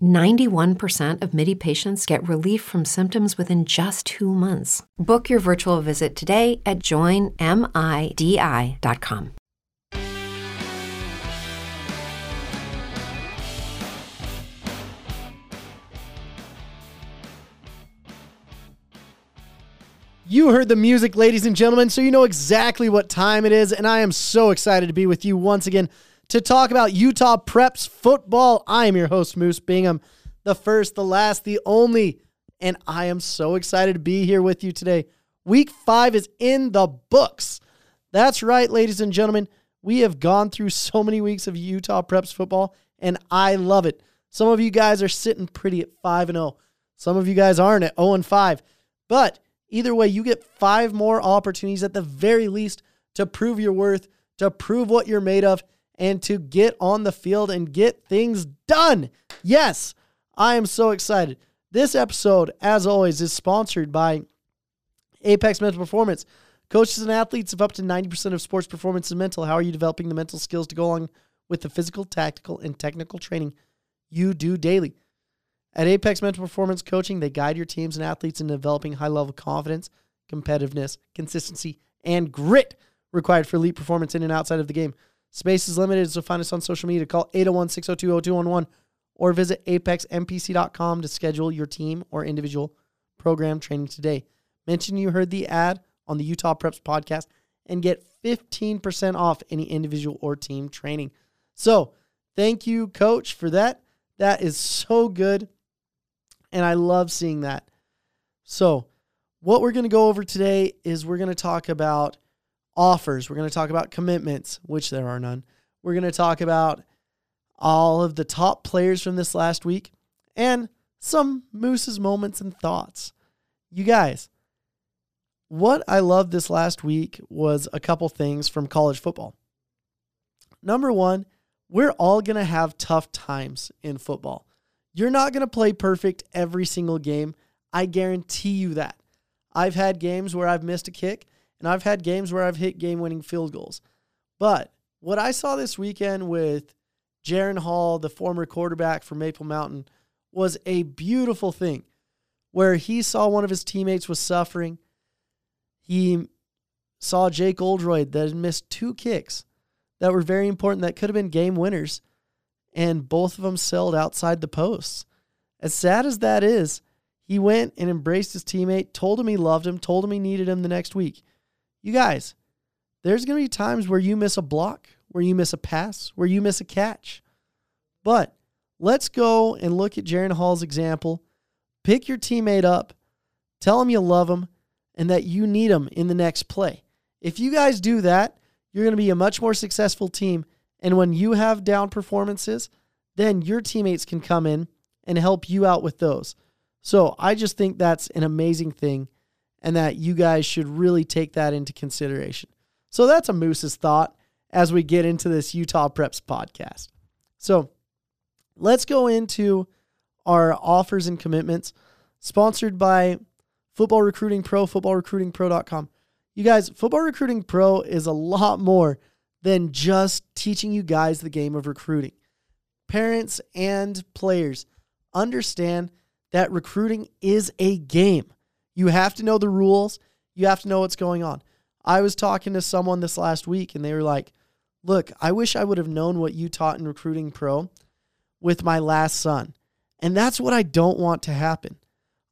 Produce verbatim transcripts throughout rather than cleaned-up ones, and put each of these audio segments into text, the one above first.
ninety-one percent of Midi patients get relief from symptoms within just two months. Book your virtual visit today at join midi dot com. You heard the music, ladies and gentlemen, so you know exactly what time it is, and I am so excited to be with you once again to talk about Utah Preps football. I am your host, Moose Bingham, the first, the last, the only, and I am so excited to be here with you today. Week five is in the books. That's right, ladies and gentlemen. We have gone through so many weeks of Utah Preps football, and I love it. Some of you guys are sitting pretty at five and oh. Some of you guys aren't at oh and five, but either way, you get five more opportunities at the very least to prove your worth, to prove what you're made of, and to get on the field and get things done. Yes, I am so excited. This episode, as always, is sponsored by Apex Mental Performance. Coaches and athletes of up to ninety percent of sports performance is mental. How are you developing the mental skills to go along with the physical, tactical, and technical training you do daily? At Apex Mental Performance Coaching, they guide your teams and athletes in developing high-level confidence, competitiveness, consistency, and grit required for elite performance in and outside of the game. Space is limited, so find us on social media. Call eight oh one, six oh two, oh two one one or visit apex m p c dot com to schedule your team or individual program training today. Mention you heard the ad on the Utah Preps podcast and get fifteen percent off any individual or team training. So thank you, Coach, for that. That is so good. And I love seeing that. So what we're going to go over today is we're going to talk about offers. We're going to talk about commitments, which there are none. We're going to talk about all of the top players from this last week and some Moose's moments and thoughts. You guys, what I loved this last week was a couple things from college football. Number one, we're all going to have tough times in football. You're not going to play perfect every single game. I guarantee you that. I've had games where I've missed a kick, and I've had games where I've hit game-winning field goals. But what I saw this weekend with Jaren Hall, the former quarterback for Maple Mountain, was a beautiful thing where he saw one of his teammates was suffering. He saw Jake Oldroyd that had missed two kicks that were very important that could have been game winners, and both of them sailed outside the posts. As sad as that is, he went and embraced his teammate, told him he loved him, told him he needed him the next week. You guys, there's going to be times where you miss a block, where you miss a pass, where you miss a catch. But let's go and look at Jaren Hall's example. Pick your teammate up, tell him you love him, and that you need him in the next play. If you guys do that, you're going to be a much more successful team. And when you have down performances, then your teammates can come in and help you out with those. So I just think that's an amazing thing and that you guys should really take that into consideration. So that's a Moose's thought as we get into this Utah Preps podcast. So let's go into our offers and commitments sponsored by Football Recruiting Pro, football recruiting pro dot com. You guys, Football Recruiting Pro is a lot more than just teaching you guys the game of recruiting. Parents and players, understand that recruiting is a game. You have to know the rules. You have to know what's going on. I was talking to someone this last week, and they were like, look, I wish I would have known what you taught in Recruiting Pro with my last son. And that's what I don't want to happen.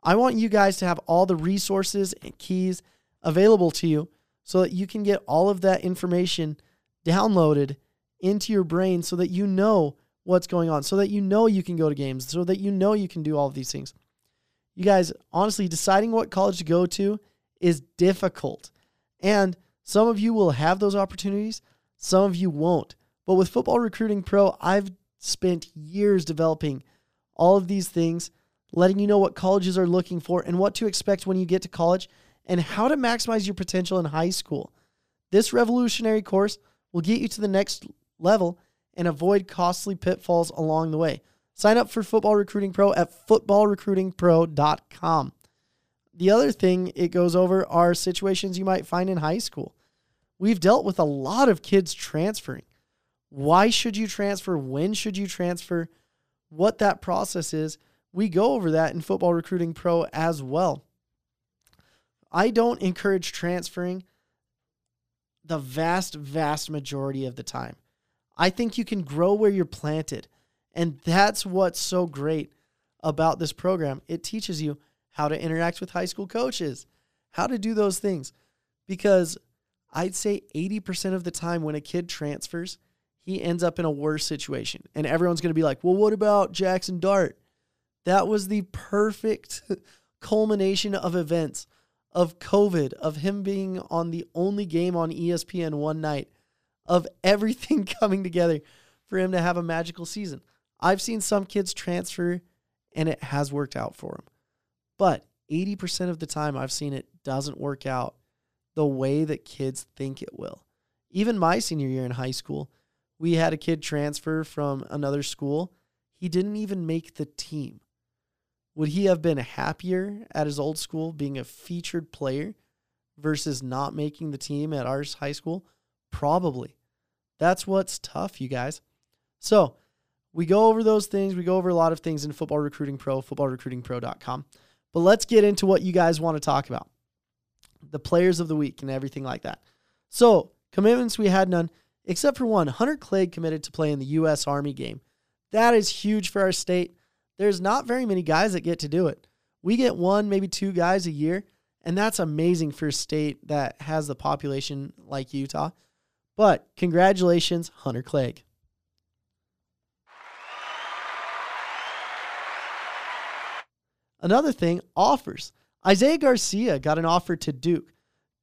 I want you guys to have all the resources and keys available to you so that you can get all of that information downloaded into your brain so that you know what's going on, so that you know you can go to games, so that you know you can do all of these things. You guys, honestly, deciding what college to go to is difficult. And some of you will have those opportunities, some of you won't. But with Football Recruiting Pro, I've spent years developing all of these things, letting you know what colleges are looking for and what to expect when you get to college and how to maximize your potential in high school. This revolutionary course will get you to the next level and avoid costly pitfalls along the way. Sign up for Football Recruiting Pro at football recruiting pro dot com. The other thing it goes over are situations you might find in high school. We've dealt with a lot of kids transferring. Why should you transfer? When should you transfer? What that process is. We go over that in Football Recruiting Pro as well. I don't encourage transferring the vast, vast majority of the time. I think you can grow where you're planted. And that's what's so great about this program. It teaches you how to interact with high school coaches, how to do those things. Because I'd say eighty percent of the time when a kid transfers, he ends up in a worse situation. And everyone's going to be like, well, what about Jackson Dart? That was the perfect culmination of events, of COVID, of him being on the only game on E S P N one night, of everything coming together for him to have a magical season. I've seen some kids transfer, and it has worked out for them. But eighty percent of the time I've seen it doesn't work out the way that kids think it will. Even my senior year in high school, we had a kid transfer from another school. He didn't even make the team. Would he have been happier at his old school being a featured player versus not making the team at our high school? Probably. That's what's tough, you guys. So we go over those things. We go over a lot of things in Football Recruiting Pro, football recruiting pro dot com. But let's get into what you guys want to talk about. The players of the week and everything like that. So commitments, we had none except for one. Hunter Clegg committed to play in the U S Army game. That is huge for our state. There's not very many guys that get to do it. We get one, maybe two guys a year, and that's amazing for a state that has the population like Utah. But congratulations, Hunter Clegg. Another thing, offers. Isaiah Garcia got an offer to Duke.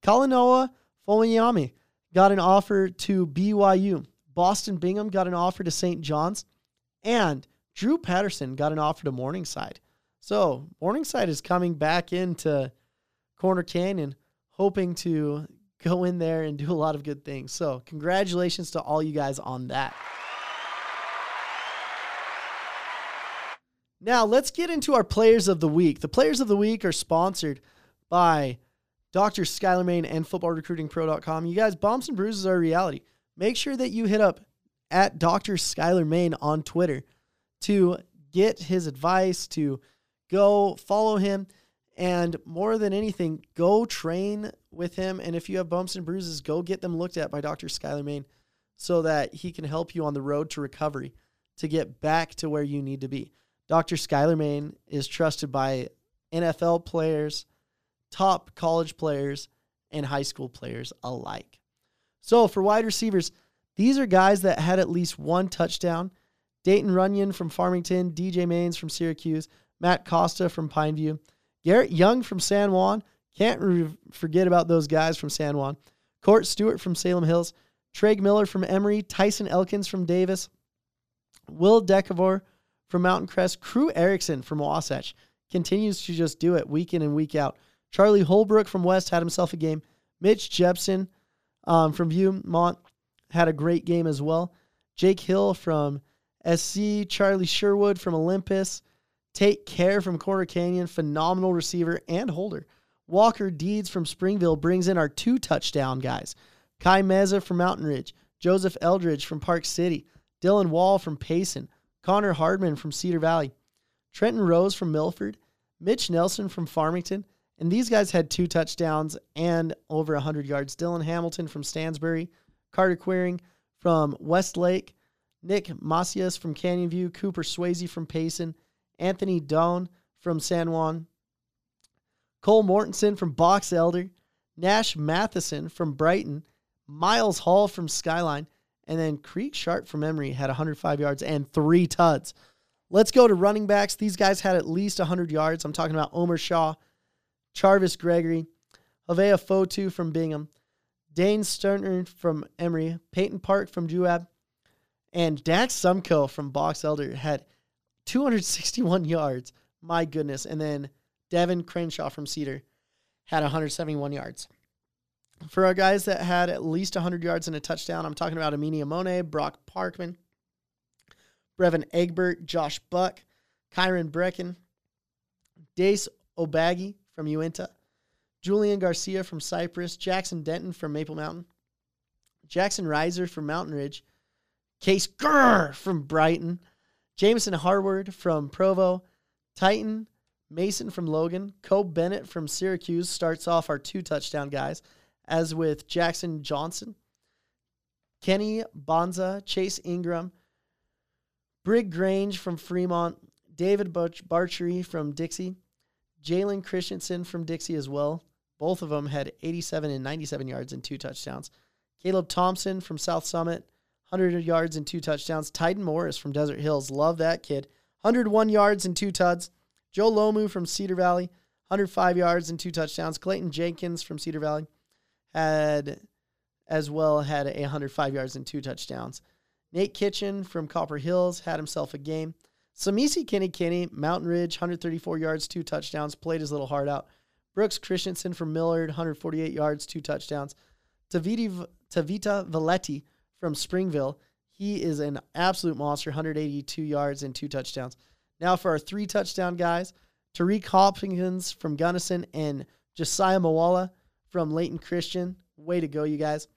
Kalanoa Foyami got an offer to B Y U. Boston Bingham got an offer to Saint John's. And Drew Patterson got an offer to Morningside. So Morningside is coming back into Corner Canyon, hoping to go in there and do a lot of good things. So congratulations to all you guys on that. Now let's get into our Players of the Week. The Players of the Week are sponsored by Doctor Skyler Main and football recruiting pro dot com. You guys, bumps and bruises are a reality. Make sure that you hit up at Doctor Skyler Main on Twitter to get his advice, to go follow him, and more than anything, go train with him. And if you have bumps and bruises, go get them looked at by Doctor Skyler Main so that he can help you on the road to recovery to get back to where you need to be. Doctor Skyler Main is trusted by N F L players, top college players, and high school players alike. So for wide receivers, these are guys that had at least one touchdown. Dayton Runyon from Farmington, D J Maines from Syracuse, Matt Costa from Pineview, Garrett Young from San Juan. Can't re- forget about those guys from San Juan. Court Stewart from Salem Hills, Treg Miller from Emory, Tyson Elkins from Davis, Will Decavor from Mountain Crest, Crew Erickson from Wasatch continues to just do it week in and week out. Charlie Holbrook from West had himself a game. Mitch Jepson um, from Viewmont had a great game as well. Jake Hill from S C, Charlie Sherwood from Olympus, Take Care from Corner Canyon, phenomenal receiver and holder. Walker Deeds from Springville brings in our two touchdown guys. Kai Meza from Mountain Ridge, Joseph Eldridge from Park City, Dylan Wall from Payson, Connor Hardman from Cedar Valley, Trenton Rose from Milford, Mitch Nelson from Farmington, and these guys had two touchdowns and over one hundred yards. Dylan Hamilton from Stansbury, Carter Queering from Westlake, Nick Macias from Canyon View, Cooper Swayze from Payson, Anthony Doan from San Juan, Cole Mortensen from Box Elder, Nash Matheson from Brighton, Miles Hall from Skyline, and then Creek Sharp from Emory had one hundred five yards and three T U Ds. Let's go to running backs. These guys had at least one hundred yards. I'm talking about Omer Shaw, Charvis Gregory, Havea Fotu from Bingham, Dane Sterner from Emory, Peyton Park from Juab, and Dax Sumko from Box Elder had two hundred sixty-one yards. My goodness. And then Devin Crenshaw from Cedar had one hundred seventy-one yards. For our guys that had at least one hundred yards and a touchdown, I'm talking about Amini Amone, Brock Parkman, Brevin Egbert, Josh Buck, Kyron Brecken, Dace Obagi from Uinta, Julian Garcia from Cypress, Jackson Denton from Maple Mountain, Jackson Reiser from Mountain Ridge, Case Gurr from Brighton, Jameson Harward from Provo, Titan Mason from Logan, Cole Bennett from Syracuse starts off our two touchdown guys, as with Jackson Johnson, Kenny Bonza, Chase Ingram, Brig Grange from Fremont, David Barchery from Dixie, Jalen Christensen from Dixie as well. Both of them had eighty-seven and ninety-seven yards and two touchdowns. Caleb Thompson from South Summit, one hundred yards and two touchdowns. Tyden Morris from Desert Hills, love that kid, one hundred one yards and two T U Ds. Joe Lomu from Cedar Valley, one hundred five yards and two touchdowns. Clayton Jenkins from Cedar Valley had, as well, had a one hundred five yards and two touchdowns. Nate Kitchen from Copper Hills had himself a game. Samisi Kenny Kenny, Mountain Ridge, one hundred thirty-four yards, two touchdowns, played his little heart out. Brooks Christensen from Millard, one hundred forty-eight yards, two touchdowns. Taviti, Tavita Valetti from Springville, he is an absolute monster, one hundred eighty-two yards and two touchdowns. Now for our three touchdown guys, Tariq Hopkins from Gunnison and Josiah Mawala from Leighton Christian. Way to go, you guys.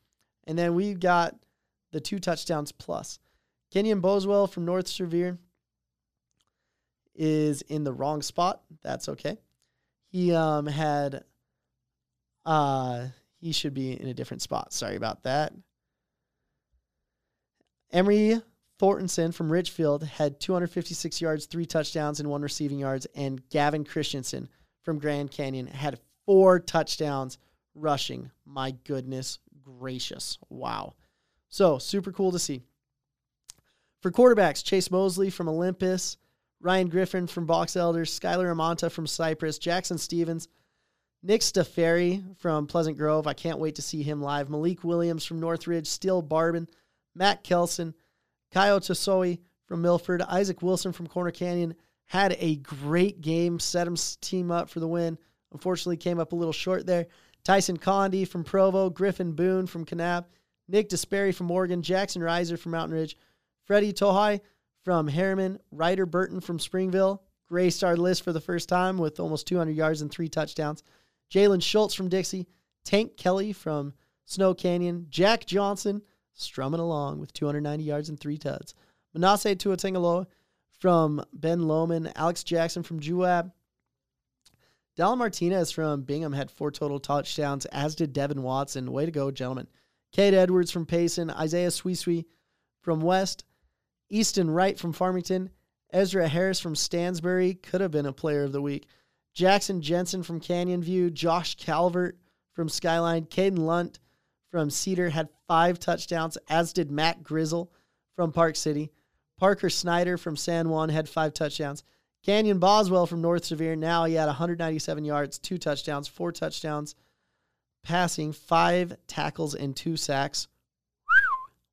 And then we've got the two touchdowns plus. Kenyon Boswell from North Sevier is in the wrong spot. That's okay. He um, had, uh, he should be in a different spot. Sorry about that. Emery Thorntonson from Richfield had two hundred fifty-six yards, three touchdowns, and one receiving yards. And Gavin Christensen from Grand Canyon had four touchdowns rushing. My goodness gracious. Wow. So, super cool to see. For quarterbacks, Chase Mosley from Olympus, Ryan Griffin from Box Elder, Skylar Amanta from Cypress, Jackson Stevens, Nick Stafferi from Pleasant Grove. I can't wait to see him live. Malik Williams from Northridge, Steele Barbin, Matt Kelson, Kyle Tosoi from Milford, Isaac Wilson from Corner Canyon had a great game, set him team up for the win. Unfortunately, came up a little short there. Tyson Condy from Provo, Griffin Boone from Kanab, Nick Desperry from Morgan, Jackson Reiser from Mountain Ridge, Freddie Tohai from Harriman, Ryder Burton from Springville, graced our list for the first time with almost two hundred yards and three touchdowns, Jalen Schultz from Dixie, Tank Kelly from Snow Canyon, Jack Johnson strumming along with two hundred ninety yards and three T U Ds, Manasseh Tuatengaloa from Ben Lomond, Alex Jackson from Juab, Dallin Martinez from Bingham had four total touchdowns, as did Devin Watson. Way to go, gentlemen. Cade Edwards from Payson, Isaiah Suisui from West, Easton Wright from Farmington, Ezra Harris from Stansbury, could have been a player of the week, Jackson Jensen from Canyon View, Josh Calvert from Skyline, Caden Lunt from Cedar had five touchdowns, as did Matt Grizzle from Park City. Parker Snyder from San Juan had five touchdowns. Canyon Boswell from North Sevier, now he had one hundred ninety-seven yards, two touchdowns, four touchdowns, passing, five tackles, and two sacks.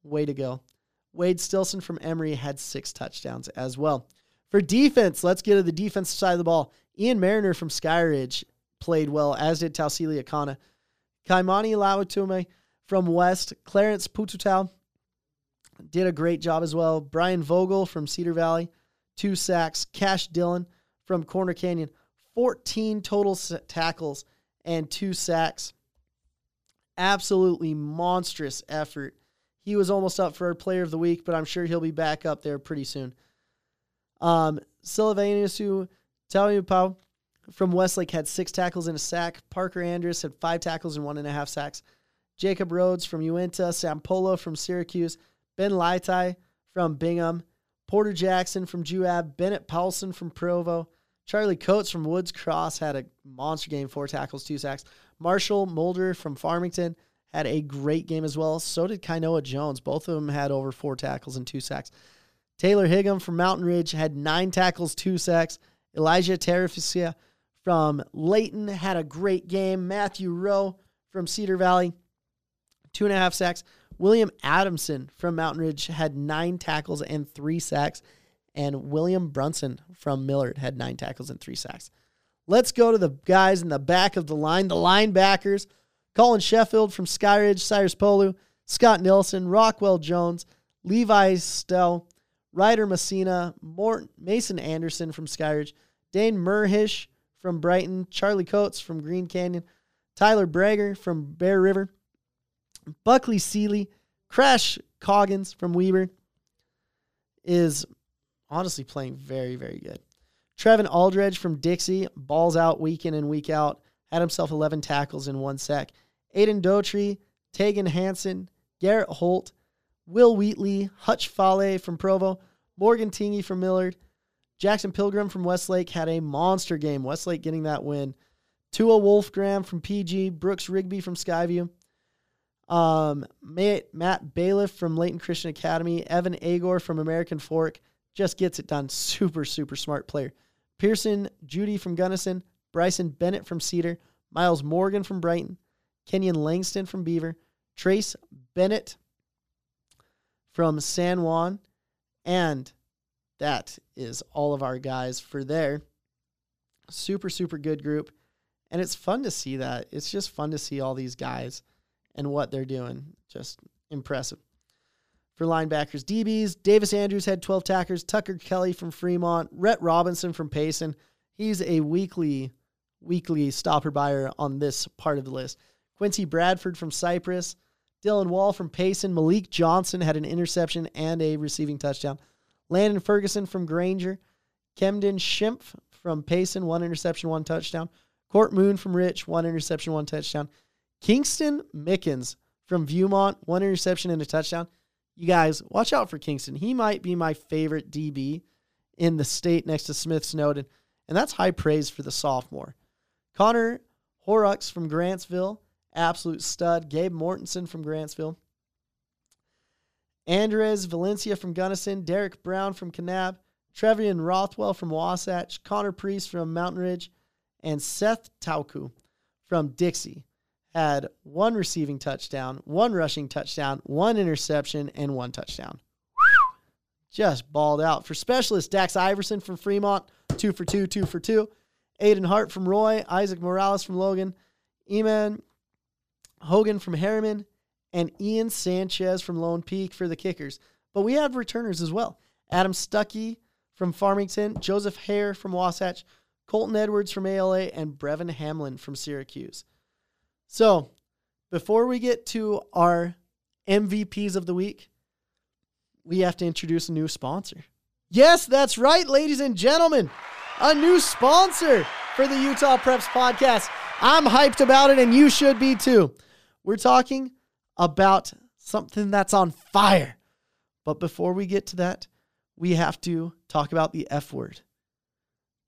Way to go. Wade Stilson from Emory had six touchdowns as well. For defense, let's get to the defensive side of the ball. Ian Mariner from Skyridge played well, as did Tausili Akana. Kaimani Lauatume from West, Clarence Pututau did a great job as well. Brian Vogel from Cedar Valley, two sacks. Cash Dillon from Corner Canyon, fourteen total tackles and two sacks. Absolutely monstrous effort. He was almost up for our player of the week, but I'm sure he'll be back up there pretty soon. Um, Silvanusu Taumapau from Westlake had six tackles and a sack. Parker Andrus had five tackles and one and a half sacks. Jacob Rhodes from Uinta, Sampolo from Syracuse, Ben Laitai from Bingham, Porter Jackson from Juab, Bennett Paulson from Provo, Charlie Coates from Woods Cross had a monster game, four tackles, two sacks. Marshall Mulder from Farmington had a great game as well. So did Kainoa Jones. Both of them had over four tackles and two sacks. Taylor Higham from Mountain Ridge had nine tackles, two sacks. Elijah Tarafusia from Layton had a great game. Matthew Rowe from Cedar Valley, two and a half sacks. William Adamson from Mountain Ridge had nine tackles and three sacks. And William Brunson from Millard had nine tackles and three sacks. Let's go to the guys in the back of the line, the linebackers. Colin Sheffield from Sky Ridge, Cyrus Polu, Scott Nilsen, Rockwell Jones, Levi Stell, Ryder Messina, Morton, Mason Anderson from Sky Ridge, Dane Murhish from Brighton, Charlie Coates from Green Canyon, Tyler Brager from Bear River, Buckley Seeley, Crash Coggins from Weber is honestly playing very, very good. Trevin Aldredge from Dixie, balls out week in and week out, had himself eleven tackles in one sack. Aiden Dotry, Tegan Hansen, Garrett Holt, Will Wheatley, Hutch Fale from Provo, Morgan Tingey from Millard, Jackson Pilgrim from Westlake had a monster game. Westlake getting that win. Tua Wolfgram from P G, Brooks Rigby from Skyview, um, Matt Bailiff from Layton Christian Academy, Evan Agor from American Fork, just gets it done. Super, super smart player. Pearson Judy from Gunnison, Bryson Bennett from Cedar, Miles Morgan from Brighton, Kenyon Langston from Beaver, Trace Bennett from San Juan, and that is all of our guys for there. Super, super good group, and it's fun to see that. It's just fun to see all these guys and what they're doing. Just impressive. For linebackers, D Bs, Davis Andrews had twelve tackles, Tucker Kelly from Fremont, Rhett Robinson from Payson. He's a weekly, weekly stopper buyer on this part of the list. Quincy Bradford from Cypress, Dylan Wall from Payson, Malik Johnson had an interception and a receiving touchdown. Landon Ferguson from Granger, Kemden Schimpf from Payson, one interception, one touchdown. Court Moon from Rich, one interception, one touchdown. Kingston Mickens from Viewmont, one interception and a touchdown. You guys, watch out for Kingston. He might be my favorite D B in the state next to Smith Snowden, and that's high praise for the sophomore. Connor Horrocks from Grantsville, absolute stud. Gabe Mortensen from Grantsville. Andres Valencia from Gunnison, Derek Brown from Kanab, Trevian Rothwell from Wasatch, Connor Priest from Mountain Ridge, and Seth Tauku from Dixie had one receiving touchdown, one rushing touchdown, one interception, and one touchdown. Just balled out. For specialists, Dax Iverson from Fremont, two for two, two for two. Aiden Hart from Roy, Isaac Morales from Logan, Eman Hogan from Harriman, and Ian Sanchez from Lone Peak for the kickers. But we have returners as well. Adam Stuckey from Farmington, Joseph Hare from Wasatch, Colton Edwards from A L A, and Brevin Hamlin from Syracuse. So before we get to our M V Ps of the week, we have to introduce a new sponsor. Yes, that's right, ladies and gentlemen. A new sponsor for the Utah Preps podcast. I'm hyped about it, and you should be too. We're talking about something that's on fire. But before we get to that, we have to talk about the F word.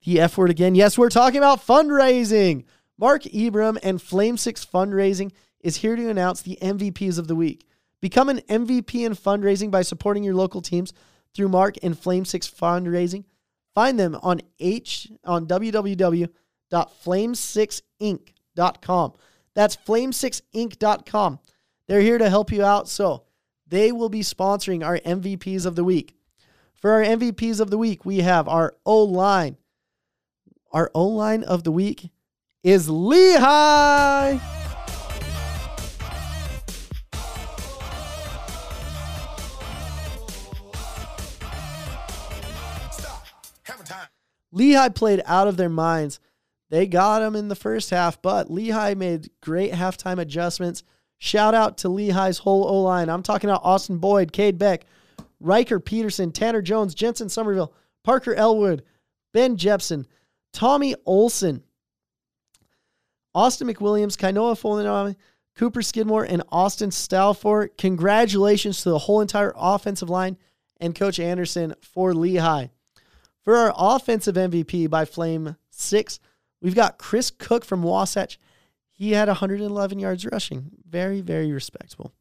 The F word again. Yes, we're talking about fundraising. Mark Ibram and Flame six Fundraising is here to announce the M V Ps of the week. Become an M V P in fundraising by supporting your local teams through Mark and Flame six Fundraising. Find them on H on w w w dot flame six inc dot com. That's flame six inc dot com. They're here to help you out, so they will be sponsoring our M V Ps of the week. For our M V Ps of the week, we have our O-line. Our O-line of the week is Lehigh. Stop. Have a time. Lehigh played out of their minds. They got them in the first half, but Lehigh made great halftime adjustments. Shout out to Lehigh's whole O-line. I'm talking about Austin Boyd, Cade Beck, Riker Peterson, Tanner Jones, Jensen Somerville, Parker Elwood, Ben Jepson, Tommy Olson, Austin McWilliams, Kainoa Folinami, Cooper Skidmore, and Austin Stalfort. Congratulations to the whole entire offensive line and Coach Anderson for Lehigh. For our offensive M V P by Flame six, we've got Chris Cook from Wasatch. He had one hundred eleven yards rushing. Very, very respectable.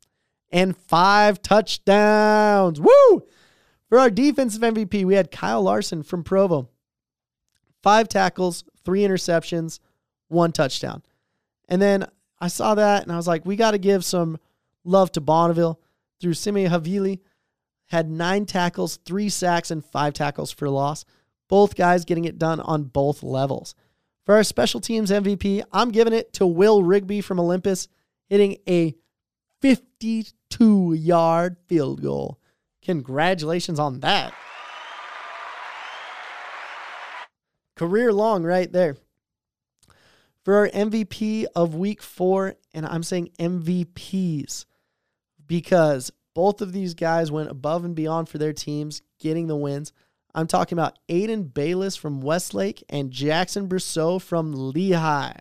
And five touchdowns. Woo! For our defensive M V P, we had Kyle Larson from Provo. Five tackles, three interceptions, one touchdown. And then I saw that, and I was like, we got to give some love to Bonneville. Through Simi Havili, had nine tackles, three sacks, and five tackles for loss. Both guys getting it done on both levels. For our special teams M V P, I'm giving it to Will Rigby from Olympus, hitting a fifty-two-yard field goal. Congratulations on that. Career long right there. For our M V P of week four, and I'm saying M V Ps because both of these guys went above and beyond for their teams, getting the wins. I'm talking about Aiden Bayless from Westlake and Jackson Brousseau from Lehigh.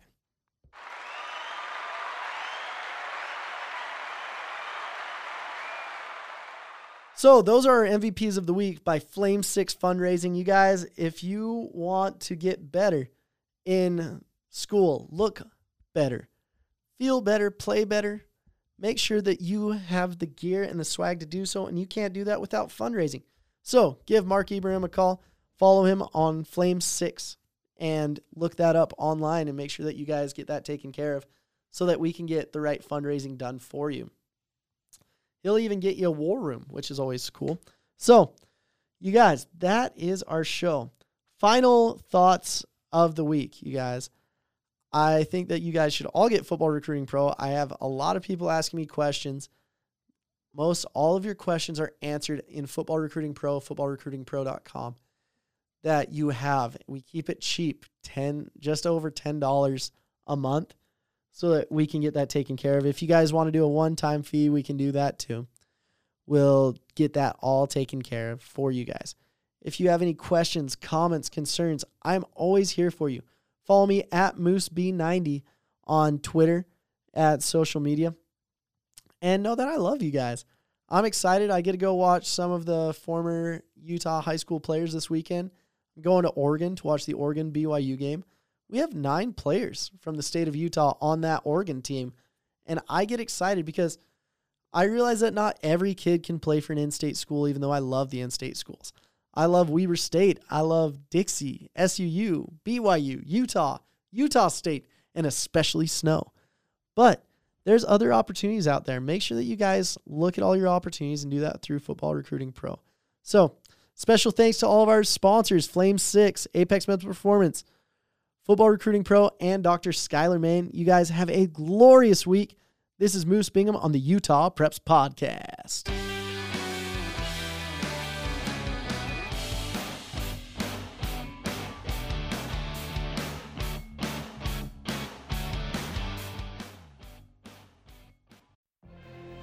So those are our M V Ps of the week by Flame Six Fundraising. You guys, if you want to get better in school, look better, feel better, play better, make sure that you have the gear and the swag to do so, and you can't do that without fundraising. So give Mark Ibrahim a call, follow him on Flame six, and look that up online and make sure that you guys get that taken care of so that we can get the right fundraising done for you. He'll even get you a war room, which is always cool. So, you guys, that is our show. Final thoughts of the week, you guys. I think that you guys should all get Football Recruiting Pro. I have a lot of people asking me questions. Most all of your questions are answered in Football Recruiting Pro, football recruiting pro dot com that you have. We keep it cheap, ten just over ten dollars a month so that we can get that taken care of. If you guys want to do a one-time fee, we can do that too. We'll get that all taken care of for you guys. If you have any questions, comments, concerns, I'm always here for you. Follow me at Moose B ninety on Twitter, at social media. And know that I love you guys. I'm excited. I get to go watch some of the former Utah high school players this weekend. I'm going to Oregon to watch the Oregon B Y U game. We have nine players from the state of Utah on that Oregon team. And I get excited because I realize that not every kid can play for an in-state school, even though I love the in-state schools. I love Weber State. I love Dixie, S U U, B Y U, Utah, Utah State, and especially Snow. But there's other opportunities out there. Make sure that you guys look at all your opportunities and do that through Football Recruiting Pro. So special thanks to all of our sponsors, Flame six, Apex Mental Performance, Football Recruiting Pro, and Doctor Skyler Main. You guys have a glorious week. This is Moose Bingham on the Utah Preps Podcast.